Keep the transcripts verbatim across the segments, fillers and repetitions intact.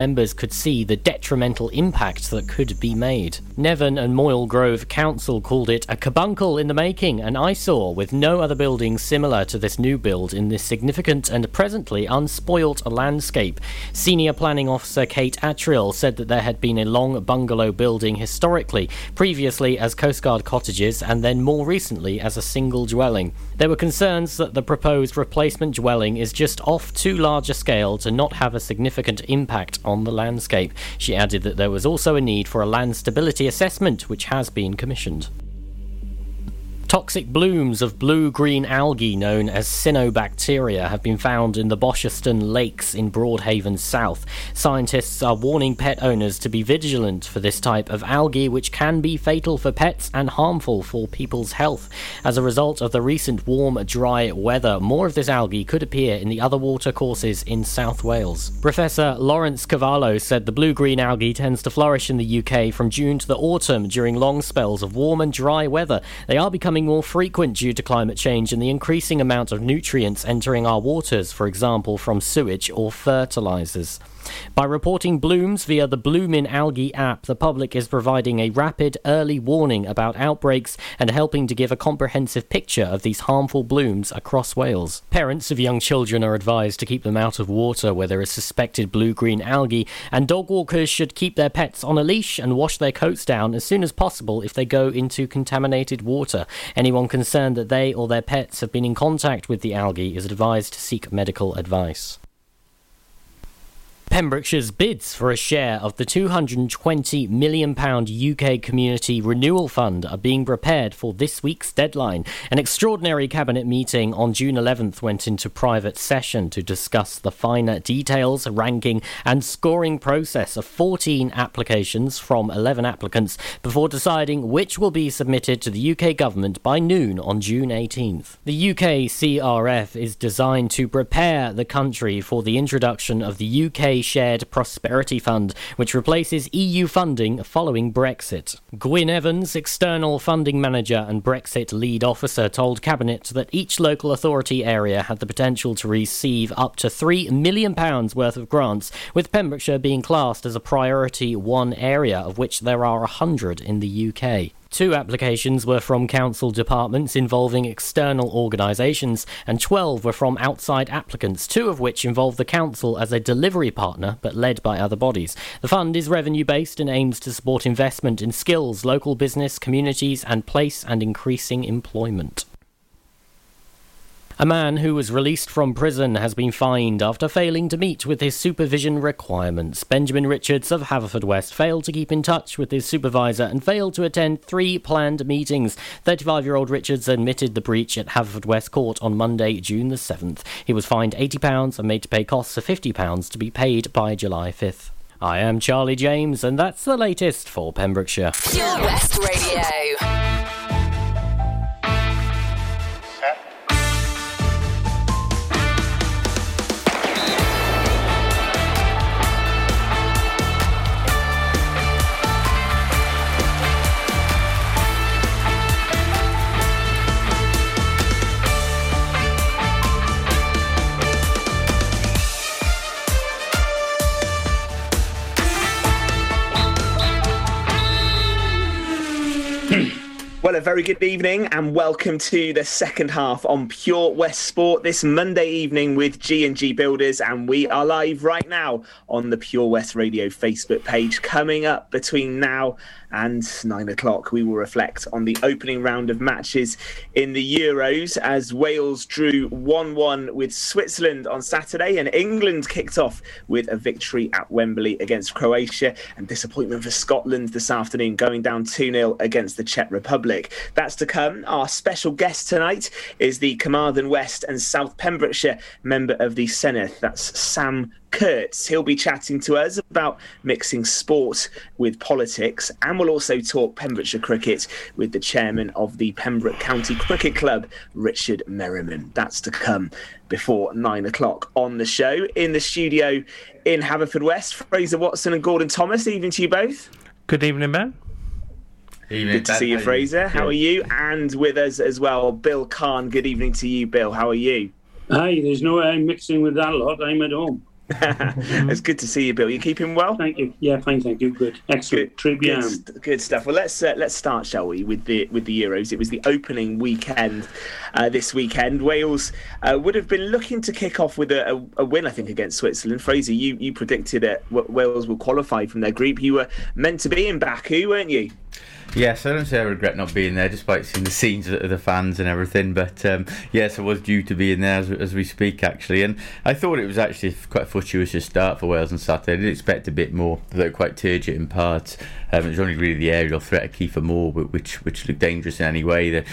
Members could see the detrimental impact that could be made. Nevin and Moyle Grove Council called it a carbuncle in the making, an eyesore, with no other buildings similar to this new build in this significant and presently unspoilt landscape. Senior Planning Officer Kate Atrill said that there had been a long bungalow building historically, previously as Coast Guard cottages and then more recently as a single dwelling. There were concerns that the proposed replacement dwelling is just off too large a scale to not have a significant impact on the landscape. She added that there was also a need for a land stability assessment, which has been commissioned. Toxic blooms of blue-green algae known as cyanobacteria have been found in the Boshaston Lakes in Broadhaven South. Scientists are warning pet owners to be vigilant for this type of algae, which can be fatal for pets and harmful for people's health. As a result of the recent warm, dry weather, more of this algae could appear in the other watercourses in South Wales. Professor Lawrence Cavallo said the blue-green algae tends to flourish in the U K from June to the autumn during long spells of warm and dry weather. They are becoming more frequent due to climate change and the increasing amount of nutrients entering our waters, for example from sewage or fertilisers. By reporting blooms via the Bloomin' Algae app, the public is providing a rapid, early warning about outbreaks and helping to give a comprehensive picture of these harmful blooms across Wales. Parents of young children are advised to keep them out of water where there is suspected blue-green algae, and dog walkers should keep their pets on a leash and wash their coats down as soon as possible if they go into contaminated water. Anyone concerned that they or their pets have been in contact with the algae is advised to seek medical advice. Pembrokeshire's bids for a share of the two hundred twenty million pounds U K Community Renewal Fund are being prepared for this week's deadline. An extraordinary cabinet meeting on June eleventh went into private session to discuss the finer details, ranking and scoring process of fourteen applications from eleven applicants before deciding which will be submitted to the U K government by noon on June eighteenth. The U K C R F is designed to prepare the country for the introduction of the U K Shared Prosperity Fund, which replaces E U funding following Brexit. Gwynne Evans, external funding manager and Brexit lead officer, told Cabinet that each local authority area had the potential to receive up to three million pounds worth of grants, with Pembrokeshire being classed as a priority one area, of which there are one hundred in the U K. Two applications were from council departments involving external organisations, and twelve were from outside applicants, two of which involved the council as a delivery partner but led by other bodies. The fund is revenue-based and aims to support investment in skills, local business, communities and place, and increasing employment. A man who was released from prison has been fined after failing to meet with his supervision requirements. Benjamin Richards of Haverfordwest failed to keep in touch with his supervisor and failed to attend three planned meetings. thirty-five-year-old Richards admitted the breach at Haverfordwest Court on Monday, June the seventh. He was fined eighty pounds and made to pay costs of fifty pounds to be paid by July fifth. I am Charlie James, and that's the latest for Pembrokeshire. Pure West Radio. Well, a very good evening and welcome to the second half on Pure West Sport this Monday evening with G and G Builders, and we are live right now on the Pure West Radio Facebook page. Coming up between now and nine o'clock, we will reflect on the opening round of matches in the Euros as Wales drew one one with Switzerland on Saturday, and England kicked off with a victory at Wembley against Croatia, and disappointment for Scotland this afternoon, going down two nil against the Czech Republic. That's to come. Our special guest tonight is the Carmarthen West and South Pembrokeshire member of the Senedd. That's Sam Kurtz. He'll be chatting to us about mixing sport with politics, and we'll also talk Pembrokeshire cricket with the chairman of the Pembroke County Cricket Club, Richard Merriman. That's to come before nine o'clock on the show. In the studio in Haverfordwest, Fraser Watson and Gordon Thomas. Evening to you both. Good evening, Ben. Evening. Good to see you, Fraser. How are you? And with us as well, Bill Khan. Good evening to you, Bill. How are you? Hi, there's no uh, mixing with that lot. I'm at home. It's good to see you, Bill. You keeping well? Thank you. Yeah, fine, thank you. Good, excellent. Good, good, good stuff. Well, let's uh, let's start, shall we, with the with the Euros. It was the opening weekend uh, this weekend. Wales uh, would have been looking to kick off with a, a, a win, I think, against Switzerland. Fraser, you you predicted that Wales will qualify from their group. You were meant to be in Baku, weren't you? Yes, I don't say I regret not being there, despite seeing the scenes of the fans and everything. But um, yes, I was due to be in there as, as we speak, actually. And I thought it was actually quite a fortuitous start for Wales on Saturday. I did expect a bit more, though quite turgid in parts. Um, it was only really the aerial threat of Kieffer Moore, which which looked dangerous in any way. The,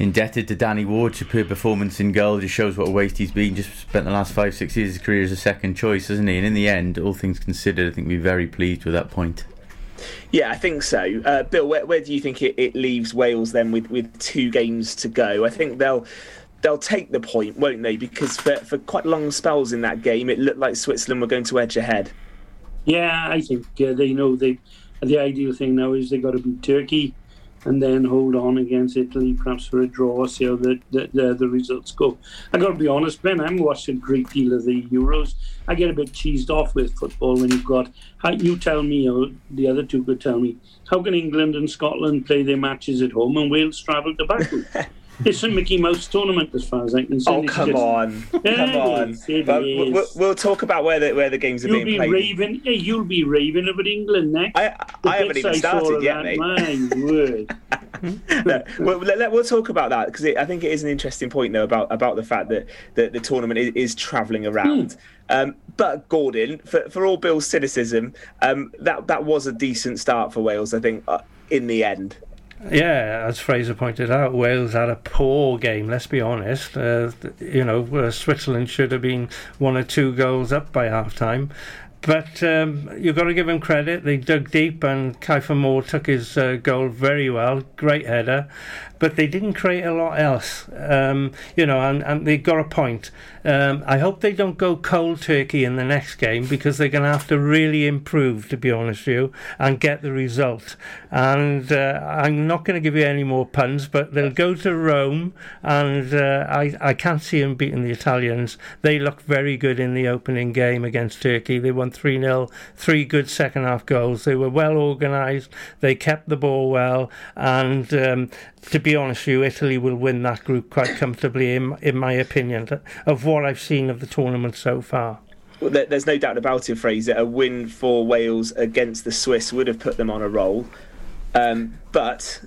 indebted to Danny Ward's superb performance in goal, just shows what a waste he's been. Just spent the last five, six years of his career as a second choice, hasn't he? And in the end, all things considered, I think we're very pleased with that point. Yeah, I think so. Uh, Bill, where, where do you think it, it leaves Wales then with, with two games to go? I think they'll they'll take the point, won't they? Because for, for quite long spells in that game, it looked like Switzerland were going to edge ahead. Yeah, I think uh, they know they, the ideal thing now is they've got to beat Turkey and then hold on against Italy, perhaps for a draw, see how the, the, the, the results go. I've got to be honest, Ben, I haven't watched a great deal of the Euros. I get a bit cheesed off with football when you've got... How, you tell me, or the other two could tell me, how can England and Scotland play their matches at home and Wales travel to Baku? It's a Mickey Mouse tournament, as far as I can see. Oh, come just, on. Yeah, come on. Is, we'll, we'll talk about where the, where the games are you'll being be played. Raving, yeah, you'll be raving about England next. I, I, I haven't even I started yet, that, mate. My word. No, we'll, let, we'll talk about that, because I think it is an interesting point, though, about, about the fact that, that the tournament is, is travelling around. Mm. Um, but Gordon, for, for all Bill's cynicism, um, that, that was a decent start for Wales, I think, uh, in the end. Yeah, as Fraser pointed out, Wales had a poor game, let's be honest. Uh, you know, uh, Switzerland should have been one or two goals up by half-time. But um, you've got to give them credit. They dug deep and Kieffer Moore took his uh, goal very well. Great header. But they didn't create a lot else. Um, you know, and, and they got a point. Um, I hope they don't go cold turkey in the next game, because they're going to have to really improve, to be honest with you, and get the result. And uh, I'm not going to give you any more puns, but they'll go to Rome and uh, I, I can't see them beating the Italians. They looked very good in the opening game against Turkey. They won three nil, three good second half goals. They were well organised, they kept the ball well, and um, to be honest with you, Italy will win that group quite comfortably, in, in my opinion, of what I've seen of the tournament so far. Well, there's no doubt about it, Fraser. A win for Wales against the Swiss would have put them on a roll, um, but...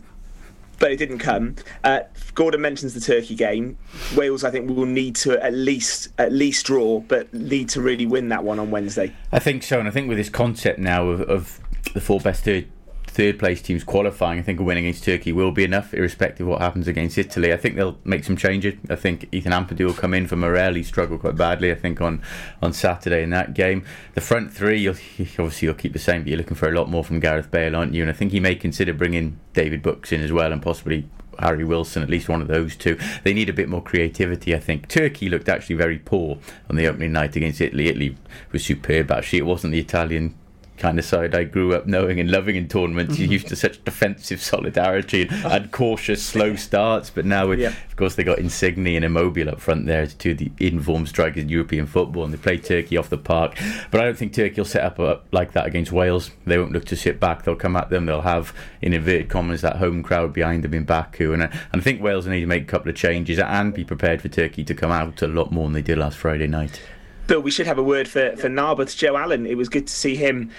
But it didn't come. Uh, Gordon mentions the Turkey game. Wales, I think, will need to at least at least draw, but need to really win that one on Wednesday. I think so, and I think with this concept now of, of the four best third, third place teams qualifying, I think a win against Turkey will be enough, irrespective of what happens against Italy. I think they'll make some changes. I think Ethan Ampadu will come in for Morel. He struggled quite badly, I think, on, on Saturday in that game. The front three, you'll, obviously you'll keep the same, but you're looking for a lot more from Gareth Bale, aren't you? And I think he may consider bringing David Brooks in as well, and possibly Harry Wilson, at least one of those two. They need a bit more creativity, I think. Turkey looked actually very poor on the opening night against Italy. Italy was superb, actually. It wasn't the Italian kind of side I grew up knowing and loving in tournaments. You're used to such defensive solidarity and, and cautious, slow starts. But now, with, yeah. of course, they got Insigne and Immobile up front there, to the in-form strikers in European football, and they play Turkey off the park. But I don't think Turkey will set up, up like that against Wales. They won't look to sit back. They'll come at them. They'll have, in inverted commas, that home crowd behind them in Baku. And I, and I think Wales will need to make a couple of changes and be prepared for Turkey to come out a lot more than they did last Friday night. Bill, we should have a word for, for Narbeth, Joe Allen. It was good to see him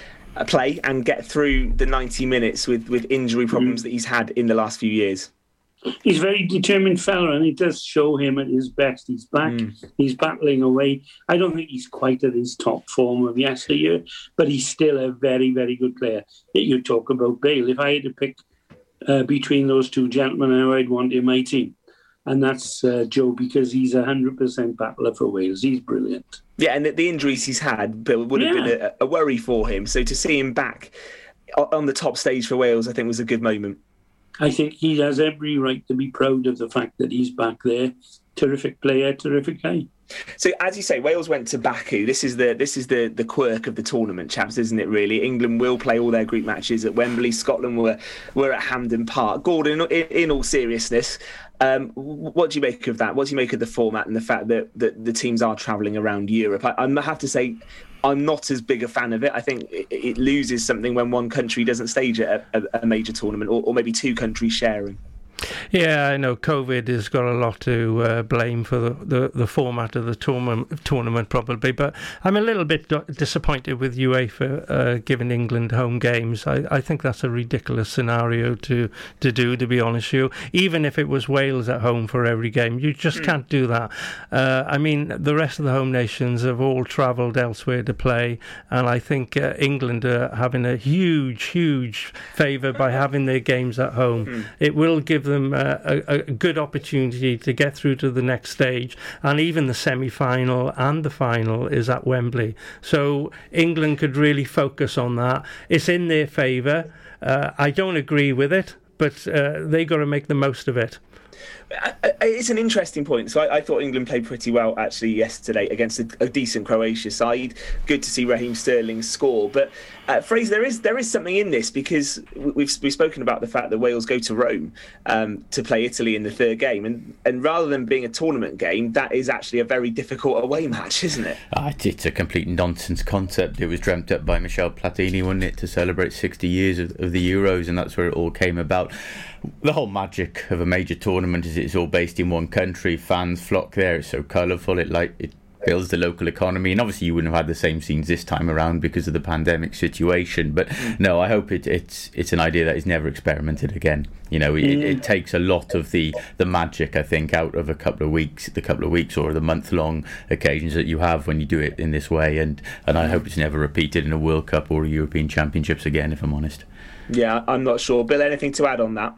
play and get through the ninety minutes with, with injury problems mm. that he's had in the last few years. He's a very determined fella, and it does show him at his best. He's back, mm. he's battling away. I don't think he's quite at his top form of yesteryear, but he's still a very, very good player. You talk about Bale. If I had to pick uh, between those two gentlemen, I'd want him in my team. And that's uh, Joe, because he's a one hundred percent battler for Wales. He's brilliant. Yeah, and the injuries he's had, Bill, would have yeah. been a, a worry for him. So to see him back on the top stage for Wales, I think was a good moment. I think he has every right to be proud of the fact that he's back there. Terrific player, terrific guy. So, as you say, Wales went to Baku. This is the this is the, the quirk of the tournament, chaps, isn't it, really? England will play all their group matches at Wembley. Scotland were were at Hampden Park. Gordon, in, in all seriousness, um, what do you make of that? What do you make of the format and the fact that, that the teams are travelling around Europe? I, I have to say, I'm not as big a fan of it. I think it, it loses something when one country doesn't stage a, a, a major tournament, or, or maybe two countries sharing. Yeah, I know COVID has got a lot to uh, blame for the, the, the format of the tournament, tournament probably, but I'm a little bit disappointed with UEFA uh, giving England home games. I, I think that's a ridiculous scenario to, to do, to be honest with you. Even if it was Wales at home for every game, you just mm. can't do that. Uh, I mean, the rest of the home nations have all travelled elsewhere to play, and I think uh, England are having a huge, huge favour by having their games at home. Mm. It will give them a, a, a good opportunity to get through to the next stage, and even the semi-final and the final is at Wembley, so England could really focus on that. It's in their favour. uh, I don't agree with it, but uh, they got to make the most of it. It's an interesting point. So I, I thought England played pretty well actually yesterday against a, a decent Croatia side. Good to see Raheem Sterling score. But uh, Fraser, there is there is something in this, because we've we've spoken about the fact that Wales go to Rome um, to play Italy in the third game, and and rather than being a tournament game, that is actually a very difficult away match, isn't it? Oh, it's a complete nonsense concept. It was dreamt up by Michel Platini, wasn't it, to celebrate sixty years of, of the Euros, and that's where it all came about. The whole magic of a major tournament is it's all based in one country. Fans flock there. It's so colourful. It like it builds the local economy, and obviously you wouldn't have had the same scenes this time around because of the pandemic situation. But mm. no, I hope it, it's it's an idea that is never experimented again. You know, it, mm. it takes a lot of the, the magic, I think, out of a couple of weeks, the couple of weeks or the month long occasions that you have when you do it in this way. And and I hope it's never repeated in a World Cup or European Championships again, if I'm honest. Yeah, I'm not sure. Bill, anything to add on that?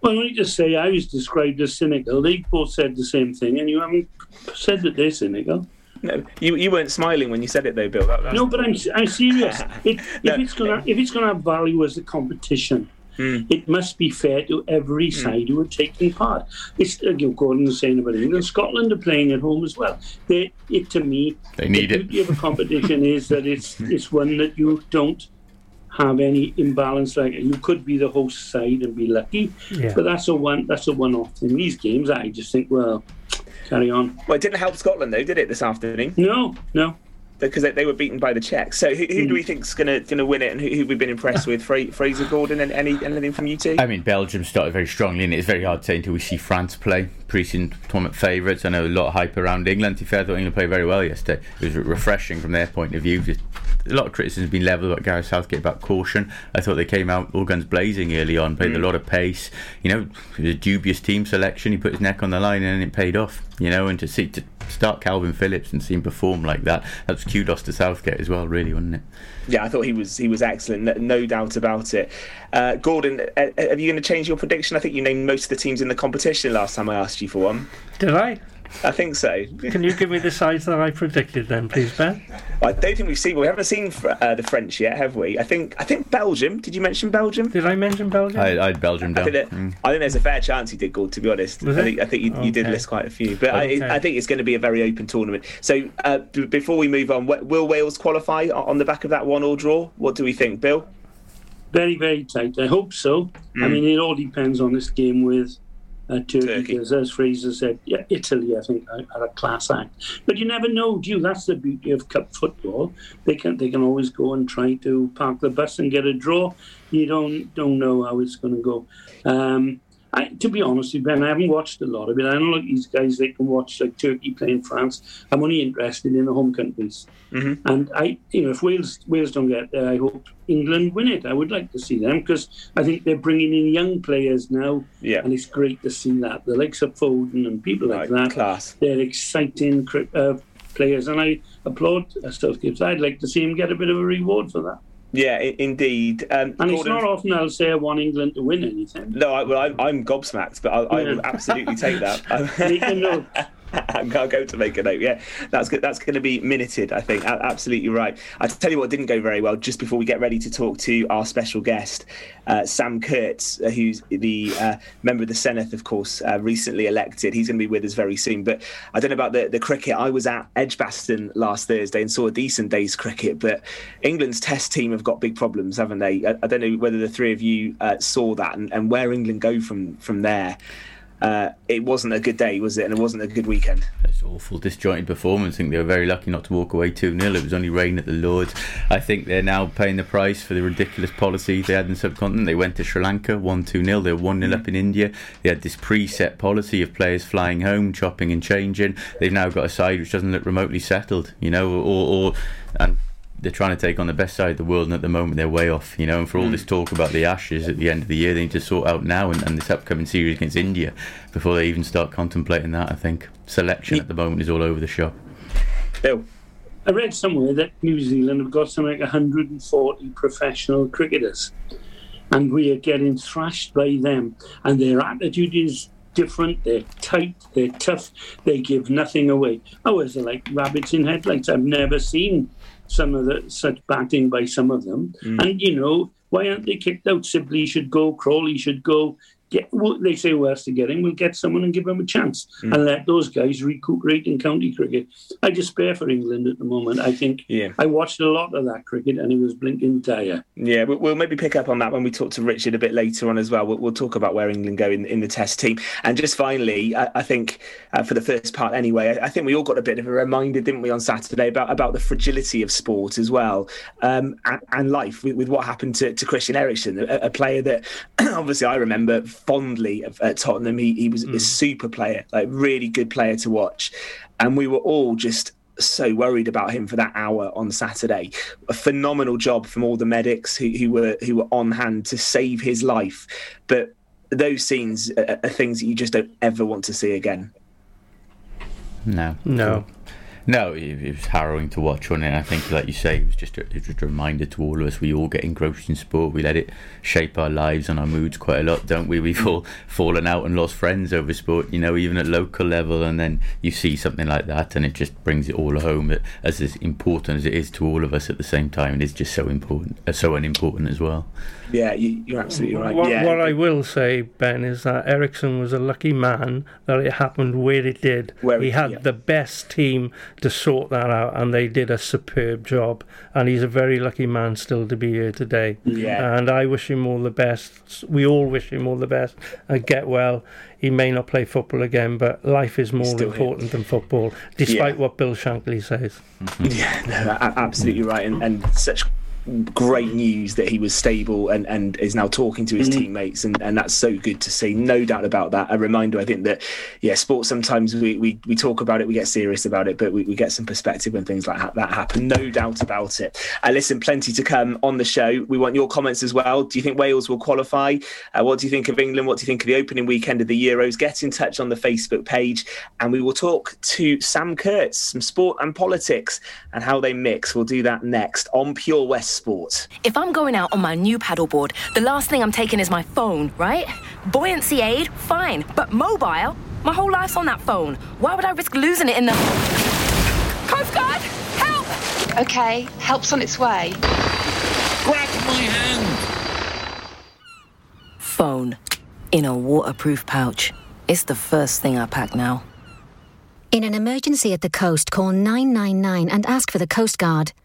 Well, I just say I was described as cynical. They both said the same thing, and you haven't said that they're cynical. No, you you weren't smiling when you said it, though, Bill. That, that no, but I'm I'm serious. It, no. If it's gonna if it's gonna have value as a competition, mm. it must be fair to every side mm. who are taking part. It's uh, Gordon was saying about England, Scotland are playing at home as well. They, it to me, they need the it. beauty of a competition is that it's it's one that you don't have any imbalance. Like you could be the host side and be lucky, yeah. but that's a one. That's a one-off in these games. I just think, well, carry on. Well, it didn't help Scotland though, did it, this afternoon? No, no, because they, they were beaten by the Czechs. So who, who mm. do we think's gonna gonna win it, and who, who we've been impressed with? Fra- Fraser, Gordon, and any anything from you two? I mean, Belgium started very strongly, and it's very hard to say until we see France play. Pre-season tournament favourites. I know a lot of hype around England. To be fair, I thought England played very well yesterday. It was refreshing from their point of view. Just a lot of criticism has been levelled about Gareth Southgate about caution. I thought they came out all guns blazing early on, played mm. a lot of pace. You know, it was a dubious team selection. He put his neck on the line and it paid off. You know, and to see to start Calvin Phillips and see him perform like that, that's kudos to Southgate as well, really, wasn't it? Yeah, I thought he was he was excellent, no doubt about it. Uh, Gordon, are you going to change your prediction? I think you named most of the teams in the competition last time I asked you for one. Did I? I think so. Can you give me the size that I predicted then, please, Ben? I don't think we've seen. We haven't seen uh, the French yet, have we? I think. I think Belgium. Did you mention Belgium? Did I mention Belgium? I, I'd Belgium down. I think, that, mm. I think there's a fair chance you did, Gord. To be honest, I think, I think you, okay. you did list quite a few. But okay. I, I think it's going to be a very open tournament. So uh, b- before we move on, will Wales qualify on the back of that one-all draw? What do we think, Bill? Very, very tight. I hope so. Mm. I mean, it all depends on this game with. Uh, Turkey, Turkey. Because as Fraser said, yeah, Italy I think are, are a class act, but you never know, do you? That's the beauty of cup football. They can they can always go and try to park the bus and get a draw. You don't don't know how it's going to go. Um, I, to be honest with you, Ben, I haven't watched a lot of it. I don't like these guys that can watch like Turkey playing France. I'm only interested in the home countries, mm-hmm. and I you know if Wales Wales don't get there, I hope England win it. I would like to see them, because I think they're bringing in young players now, yeah. and it's great to see that. The likes of Foden and people like right, that, class. They're exciting uh, players, and I applaud Southgate. I'd like to see him get a bit of a reward for that. Yeah, I- indeed. Um, and Gordon, it's not often I'll say I want England to win anything. No, I, well, I'm, I'm gobsmacked, but I, I yeah. will absolutely take that. Make a note. I'll go to make a note. Yeah, that's good. That's going to be minuted, I think. Absolutely right. I'll tell you what didn't go very well just before we get ready to talk to our special guest, uh, Sam Kurtz, who's the uh, member of the Senedd, of course, uh, recently elected. He's going to be with us very soon. But I don't know about the, the cricket. I was at Edgbaston last Thursday and saw a decent day's cricket. But England's Test team have got big problems, haven't they? I, I don't know whether the three of you uh, saw that and, and where England go from from there. Uh, it wasn't a good day, was it? And it wasn't a good weekend. It's awful, disjointed performance. I think they were very lucky not to walk away two nil. It was only rain at the Lords. I think they're now paying the price for the ridiculous policy they had in the subcontinent. They went to Sri Lanka, won two nil. They were one nil up in India. They had this preset policy of players flying home, chopping and changing. They've now got a side which doesn't look remotely settled, you know, or... or and they're trying to take on the best side of the world, and at the moment they're way off, you know. And for all this talk about the Ashes at the end of the year, they need to sort out now and, and this upcoming series against India before they even start contemplating that. I think selection at the moment is all over the shop. Bill, I read somewhere that New Zealand have got something like one hundred forty professional cricketers, and we are getting thrashed by them. And their attitude is different. They're tight. They're tough. They give nothing away. Ours are like rabbits in headlights. I've never seen some of the such batting by some of them. Mm. And, you know, why aren't they kicked out? Sibley should go, Crawley should go. Get, well, they say, well, that's the getting. We'll get someone and give them a chance mm. and let those guys recuperate in county cricket. I despair for England at the moment, I think. Yeah. I watched a lot of that cricket and it was blinking dire. Yeah, we'll maybe pick up on that when we talk to Richard a bit later on as well. We'll, we'll talk about where England go in, in the Test team. And just finally, I, I think uh, for the first part anyway, I, I think we all got a bit of a reminder, didn't we, on Saturday about, about the fragility of sport as well um, and, and life with, with what happened to, to Christian Eriksen, a, a player that obviously I remember fondly at Tottenham. He he was mm. a super player, like really good player to watch, and we were all just so worried about him for that hour on Saturday. A phenomenal job from all the medics who, who were who were on hand to save his life, but those scenes are, are things that you just don't ever want to see again. No, no. No, it was harrowing to watch on it. I think, like you say, it was just a, it was just a reminder to all of us. We all get engrossed in sport. We let it shape our lives and our moods quite a lot, don't we? We've all fallen out and lost friends over sport, you know, even at local level. And then you see something like that and it just brings it all home, as as important as it is to all of us at the same time. It is just so important, so unimportant as well. Yeah, you're absolutely right. What, yeah. what I will say, Ben, is that Eriksen was a lucky man that it happened where it did. Where he had yeah. the best team to sort that out, and they did a superb job, and he's a very lucky man still to be here today. Yeah. And I wish him all the best. We all wish him all the best. And get well. He may not play football again, but life is more important him. than football, despite yeah. what Bill Shankly says. Mm-hmm. Yeah, no, absolutely right. And, and such great news that he was stable and, and is now talking to his teammates, and, and that's so good to see, no doubt about that. A reminder, I think, that yeah, sports, sometimes we, we, we talk about it, we get serious about it, but we, we get some perspective when things like that happen, no doubt about it. Uh, listen, plenty to come on the show. We want your comments as well. Do you think Wales will qualify? Uh, what do you think of England? What do you think of the opening weekend of the Euros? Get in touch on the Facebook page, and we will talk to Sam Kurtz, some sport and politics and how they mix. We'll do that next on Pure West Sport. If I'm going out on my new paddleboard, the last thing I'm taking is my phone, right? Buoyancy aid, fine, but mobile? My whole life's on that phone. Why would I risk losing it in the... Coast Guard, help! Okay, help's on its way. Grab my hand! Phone. In a waterproof pouch. It's the first thing I pack now. In an emergency at the coast, call nine nine nine and ask for the Coast Guard.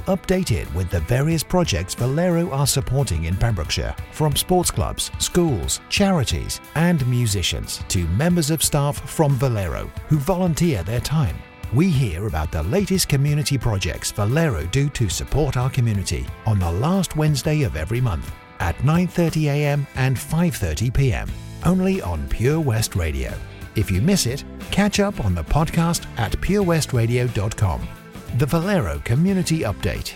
updated with the various projects Valero are supporting in Pembrokeshire, from sports clubs, schools, charities and musicians to members of staff from Valero who volunteer their time. We hear about the latest community projects Valero do to support our community on the last Wednesday of every month at nine thirty a m and five thirty p m, only on Pure West Radio. If you miss it, catch up on the podcast at pure west radio dot com. The Valero Community Update.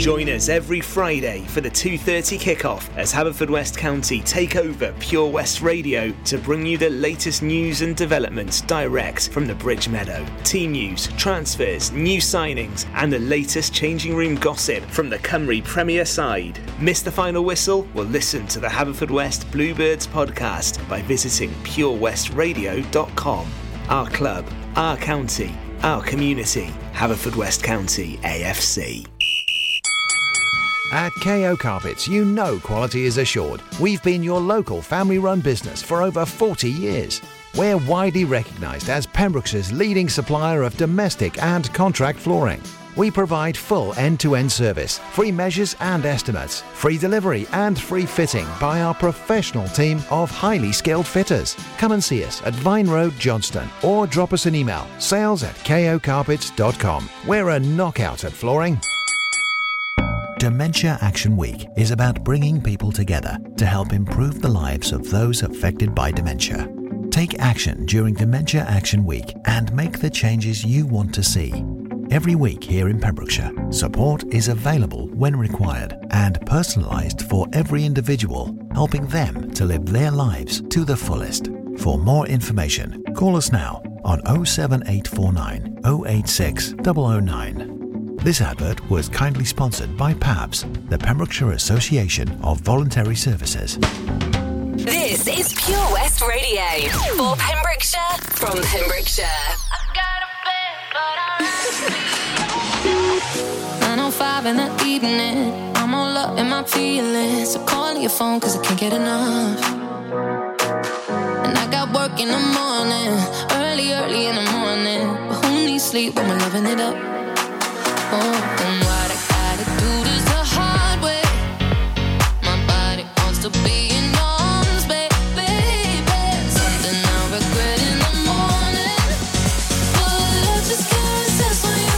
Join us every Friday for the two thirty kickoff as Haverfordwest County take over Pure West Radio to bring you the latest news and developments direct from the Bridge Meadow. Team news, transfers, new signings and the latest changing room gossip from the Cymru Premier side. Miss the final whistle? Well, listen to the Haverfordwest Bluebirds podcast by visiting pure west radio dot com. Our club, our county, our community. Haverfordwest County A F C. At K O Carpets, you know quality is assured. We've been your local family-run business for over forty years. We're widely recognised as Pembrokeshire's leading supplier of domestic and contract flooring. We provide full end-to-end service, free measures and estimates, free delivery and free fitting by our professional team of highly skilled fitters. Come and see us at Vine Road, Johnston, or drop us an email, sales at k o carpets dot com. We're a knockout at flooring. Dementia Action Week is about bringing people together to help improve the lives of those affected by dementia. Take action during Dementia Action Week and make the changes you want to see. Every week here in Pembrokeshire, support is available when required and personalised for every individual, helping them to live their lives to the fullest. For more information, call us now on oh seven eight four nine, oh eight six, oh oh nine. This advert was kindly sponsored by P A B S, the Pembrokeshire Association of Voluntary Services. This is Pure West Radio, for Pembrokeshire, from Pembrokeshire. nine oh five in the evening, I'm all up in my feelings. So call your phone cause I can't get enough. And I got work in the morning, early, early in the morning. But who needs sleep when we're loving it up? Oh, and what I gotta do is the hard way. My body wants to be in your arms, baby. Something I regret in the morning, but love just can't resist when you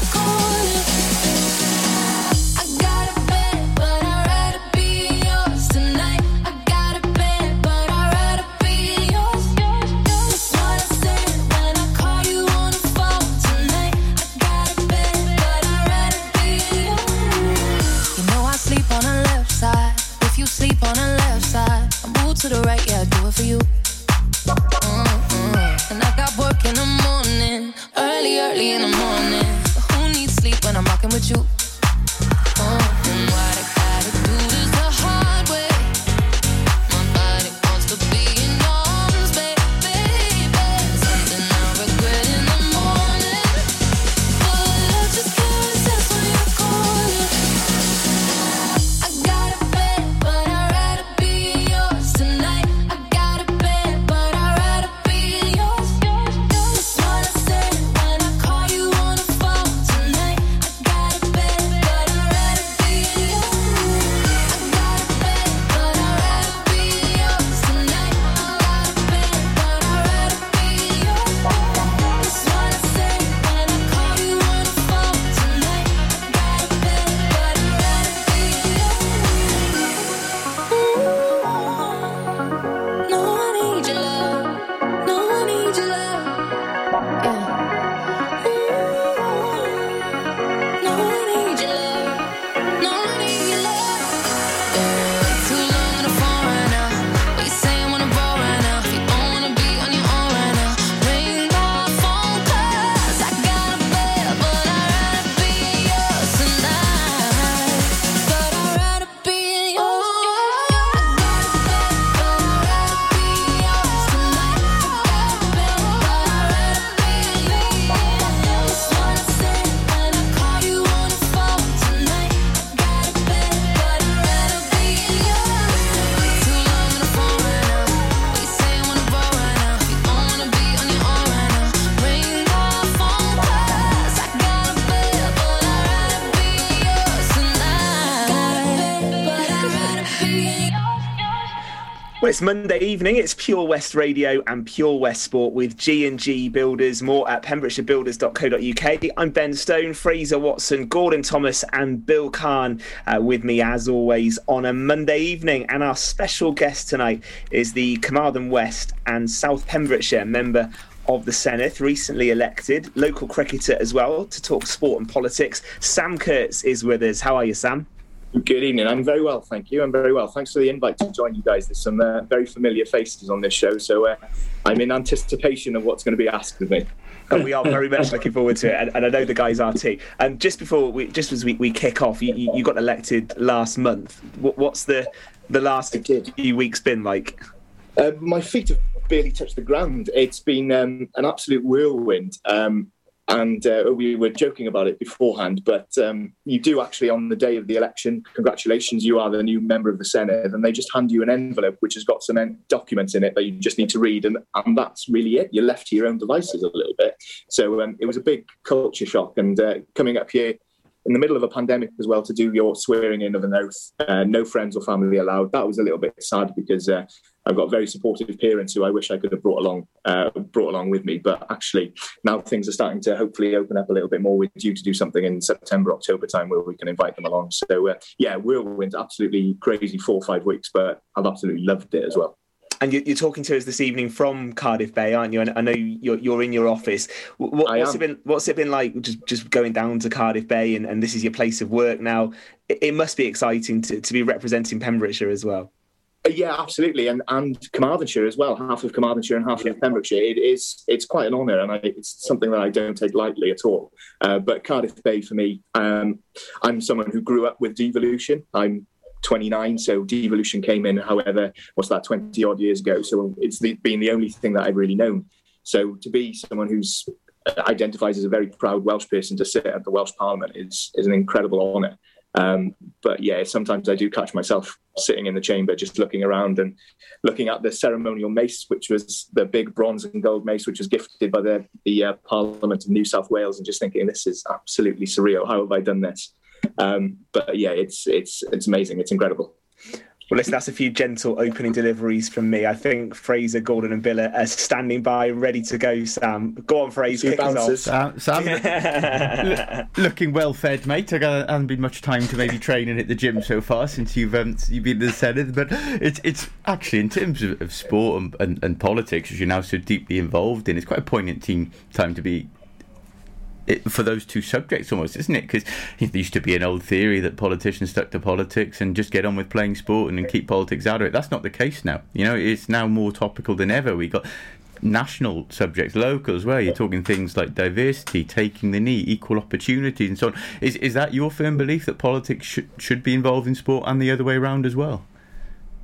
Well, it's Monday evening. It's Pure West Radio and Pure West Sport with G and G Builders. More at pembrokeshire builders dot co dot uk. I'm Ben Stone, Fraser Watson, Gordon Thomas and Bill Kahn uh, with me as always on a Monday evening. And our special guest tonight is the Carmarthen West and South Pembrokeshire member of the Senedd, recently elected, local cricketer as well, to talk sport and politics. Sam Kurtz is with us. How are you, Sam? Good evening. I'm very well, thank you. I'm very well. Thanks for the invite to join you guys. There's some uh, very familiar faces on this show, so uh, I'm in anticipation of what's going to be asked of me. And we are very much looking forward to it, and, and I know the guys are too. And um, just before, we, just as we, we kick off, you, you got elected last month. What, what's the the last few weeks been like? Uh, my feet have barely touched the ground. It's been um, an absolute whirlwind. Um, And uh, we were joking about it beforehand, but um, you do actually, on the day of the election, congratulations, you are the new member of the Senedd, and they just hand you an envelope which has got some en- documents in it that you just need to read, and, and that's really it. You're left to your own devices a little bit. So um, it was a big culture shock, and uh, coming up here in the middle of a pandemic as well to do your swearing in of an oath, uh, no friends or family allowed, that was a little bit sad because uh, I've got very supportive parents who I wish I could have brought along uh, brought along with me. But actually, now things are starting to hopefully open up a little bit more. We're due to do something in September, October time where we can invite them along. So, uh, yeah, whirlwind, absolutely crazy four or five weeks, but I've absolutely loved it as well. And you're talking to us this evening from Cardiff Bay, aren't you? And I know you're, you're in your office. What, what's it been? What's it been like just, just going down to Cardiff Bay and, and this is your place of work now? It, it must be exciting to, to be representing Pembrokeshire as well. Yeah, absolutely, and and Carmarthenshire as well. Half of Carmarthenshire and half of Pembrokeshire. It is it's quite an honour, and I, it's something that I don't take lightly at all. Uh, but Cardiff Bay for me, um, I'm someone who grew up with devolution. I'm twenty-nine, so devolution came in. However, what's that, twenty odd years ago? So it's the, been the only thing that I've really known. So to be someone who's identifies as a very proud Welsh person to sit at the Welsh Parliament is is an incredible honour. Um, but yeah, sometimes I do catch myself sitting in the chamber, just looking around and looking at the ceremonial mace, which was the big bronze and gold mace, which was gifted by the, the uh, Parliament of New South Wales, and just thinking, this is absolutely surreal. How have I done this? Um, but yeah, it's it's it's amazing. It's incredible. Well, listen, that's a few gentle opening deliveries from me. I think Fraser, Gordon and Bill are standing by, ready to go, Sam. Go on, Fraser, kick us off. Sam, Sam look, looking well fed, mate. I haven't been much time to maybe train and hit the gym so far since you've um, you've been to the Senedd. But it's it's actually, in terms of, of sport and, and, and politics, which you're now so deeply involved in, it's quite a poignant team time to be It, for those two subjects almost, isn't it? Because it used to be an old theory that politicians stuck to politics and just get on with playing sport and, and keep politics out of it. That's not the case now. You know, it's now more topical than ever. We got national subjects, local as well. You're talking things like diversity, taking the knee, equal opportunities and so on. Is is that your firm belief that politics should, should be involved in sport and the other way around as well?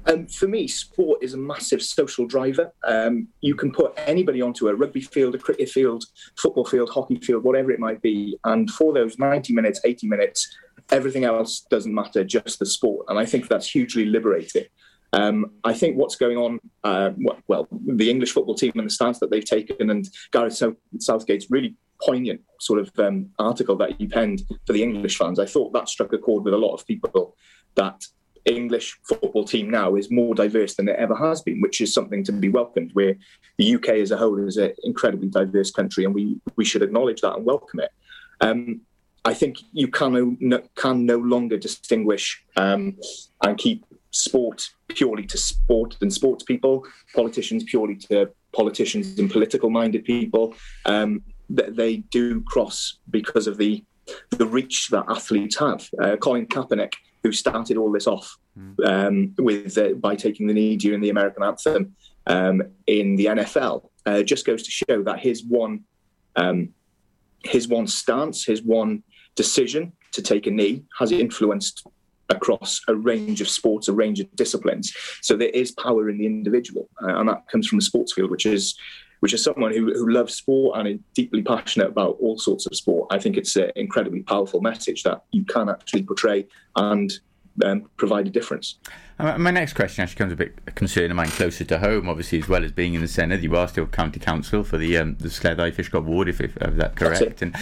Um, for me, sport is a massive social driver. Um, you can put anybody onto a rugby field, a cricket field, football field, hockey field, whatever it might be. And for those ninety minutes, eighty minutes, everything else doesn't matter, just the sport. And I think that's hugely liberating. Um, I think what's going on, uh, well, the English football team and the stance that they've taken, and Gareth Southgate's really poignant sort of um, article that he penned for the English fans. I thought that struck a chord with a lot of people, that English football team now is more diverse than it ever has been, which is something to be welcomed, where the U K as a whole is an incredibly diverse country, and we, we should acknowledge that and welcome it. Um, I think you can no, can no longer distinguish um, and keep sport purely to sport and sports people, politicians purely to politicians and political-minded people. Um, they, they do cross because of the, the reach that athletes have. Uh, Colin Kaepernick, who started all this off um, with uh, by taking the knee during the American anthem um, in the N F L, uh, just goes to show that his one, um, his one stance, his one decision to take a knee has influenced across a range of sports, a range of disciplines. So there is power in the individual, uh, and that comes from the sports field, which is which is someone who, who loves sport and is deeply passionate about all sorts of sport. I think it's an incredibly powerful message that you can actually portray and um, provide a difference. My next question actually comes a bit concern of mine closer to home, obviously, as well as being in the Senedd. You are still county council for the um, the Sleddau Fishguard ward, if, if, if that's correct. That's and